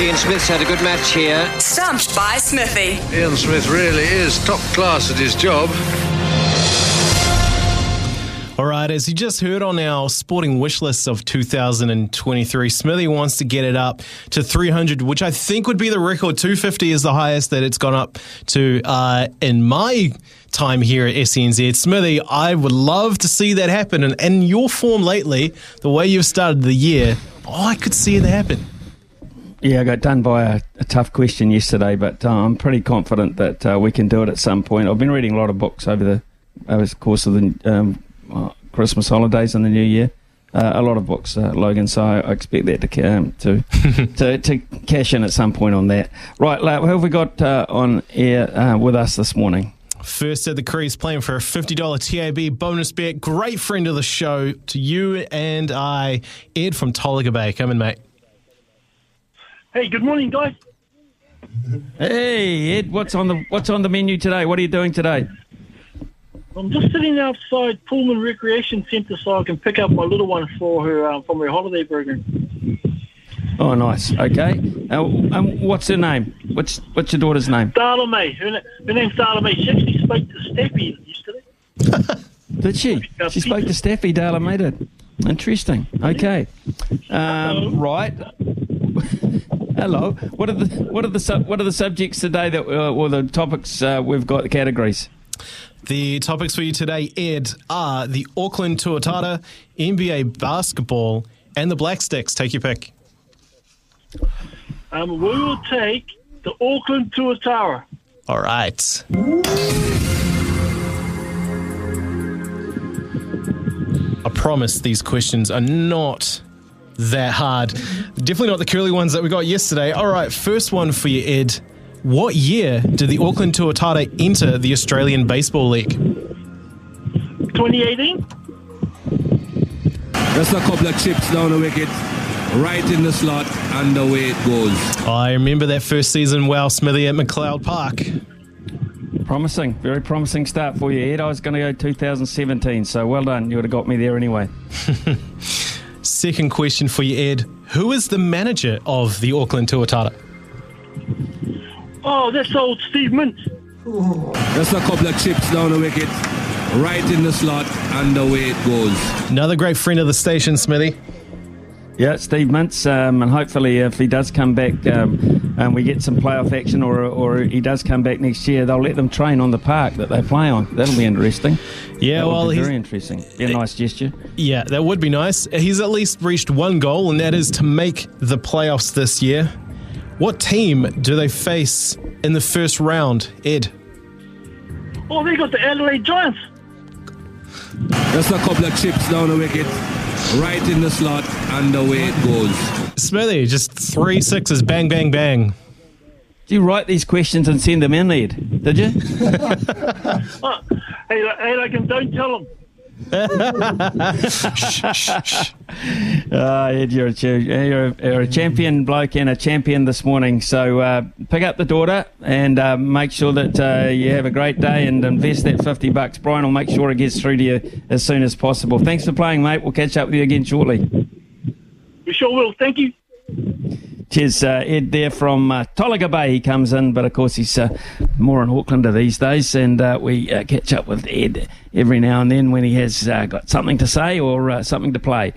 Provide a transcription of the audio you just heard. Ian Smith's had a good match here. Stumped by Smithy. Ian Smith really is top class at his job. All right, as you just heard on our sporting wish list of 2023, Smithy wants to get it up to 300, which I think would be the record. 250 is the highest that it's gone up to in my time here at SCNZ. Smithy, I would love to see that happen. And in your form lately, the way you've started the year, I could see it happen. Yeah, I got done by a tough question yesterday, but I'm pretty confident that we can do it at some point. I've been reading a lot of books over the course of the Christmas holidays and the New Year. A lot of books, Logan, so I expect that to cash in at some point on that. Right, who have we got on air with us this morning? First at the crease, playing for a $50 TAB bonus bet. Great friend of the show to you and I, Ed from Tolaga Bay. Come in, mate. Hey, good morning, guys. Hey, Ed, what's on the menu today? What are you doing today? I'm just sitting outside Pullman Recreation Centre so I can pick up my little one for her from her holiday program. Oh, nice. Okay. What's her name? What's your daughter's name? Darla May. Her name's Darla May. She actually spoke to Staffy yesterday. Did she? She spoke to Staffy. Darla May did. Interesting. Okay. Right. Hello. What are the subjects today that or the topics we've got, the categories? The topics for you today, Ed, are the Auckland Tuatara, NBA basketball, and the Blacksticks. Take your pick. We will take the Auckland Tuatara. All right. I promise these questions are not that hard. Definitely not the curly ones that we got yesterday. All right, first one for you, Ed. What year did the Auckland Tuatara enter the Australian Baseball League? 2018. Just a couple of chips down the wicket, right in the slot, and away it goes. I remember that first season well, Smithy, at McLeod Park. Promising, very promising start for you, Ed. I was going to go 2017, so well done. You would have got me there anyway. Second question for you, Ed. Who is the manager of the Auckland Tuatara? Oh, that's old Steve Mintz. Just a couple of chips down the wicket, right in the slot, and away it goes. Another great friend of the station, Smithy. Yeah, Steve Mintz, and hopefully if he does come back and we get some playoff action or he does come back next year, they'll let them train on the park that they play on. That'll be interesting. Yeah, very interesting. Be a nice gesture. Yeah, that would be nice. He's at least reached one goal, and that is to make the playoffs this year. What team do they face in the first round, Ed? Oh, they got the LA Giants. Just a couple of chips down the wicket. Right in the slot, and away it goes. Smithy, just 3 sixes, bang, bang, bang. Do you write these questions and send them in, Ed? Did you? Oh, hey, like, and don't tell them. Shh, shh, shh. Ed, you're a champion bloke and a champion this morning. So pick up the daughter and make sure that you have a great day and invest that $50. Brian will make sure it gets through to you as soon as possible. Thanks for playing, mate. We'll catch up with you again shortly. We sure will. Thank you. Cheers, Ed there from Tolaga Bay. He comes in, but of course he's more an Aucklander these days, and we catch up with Ed every now and then when he has got something to say or something to play.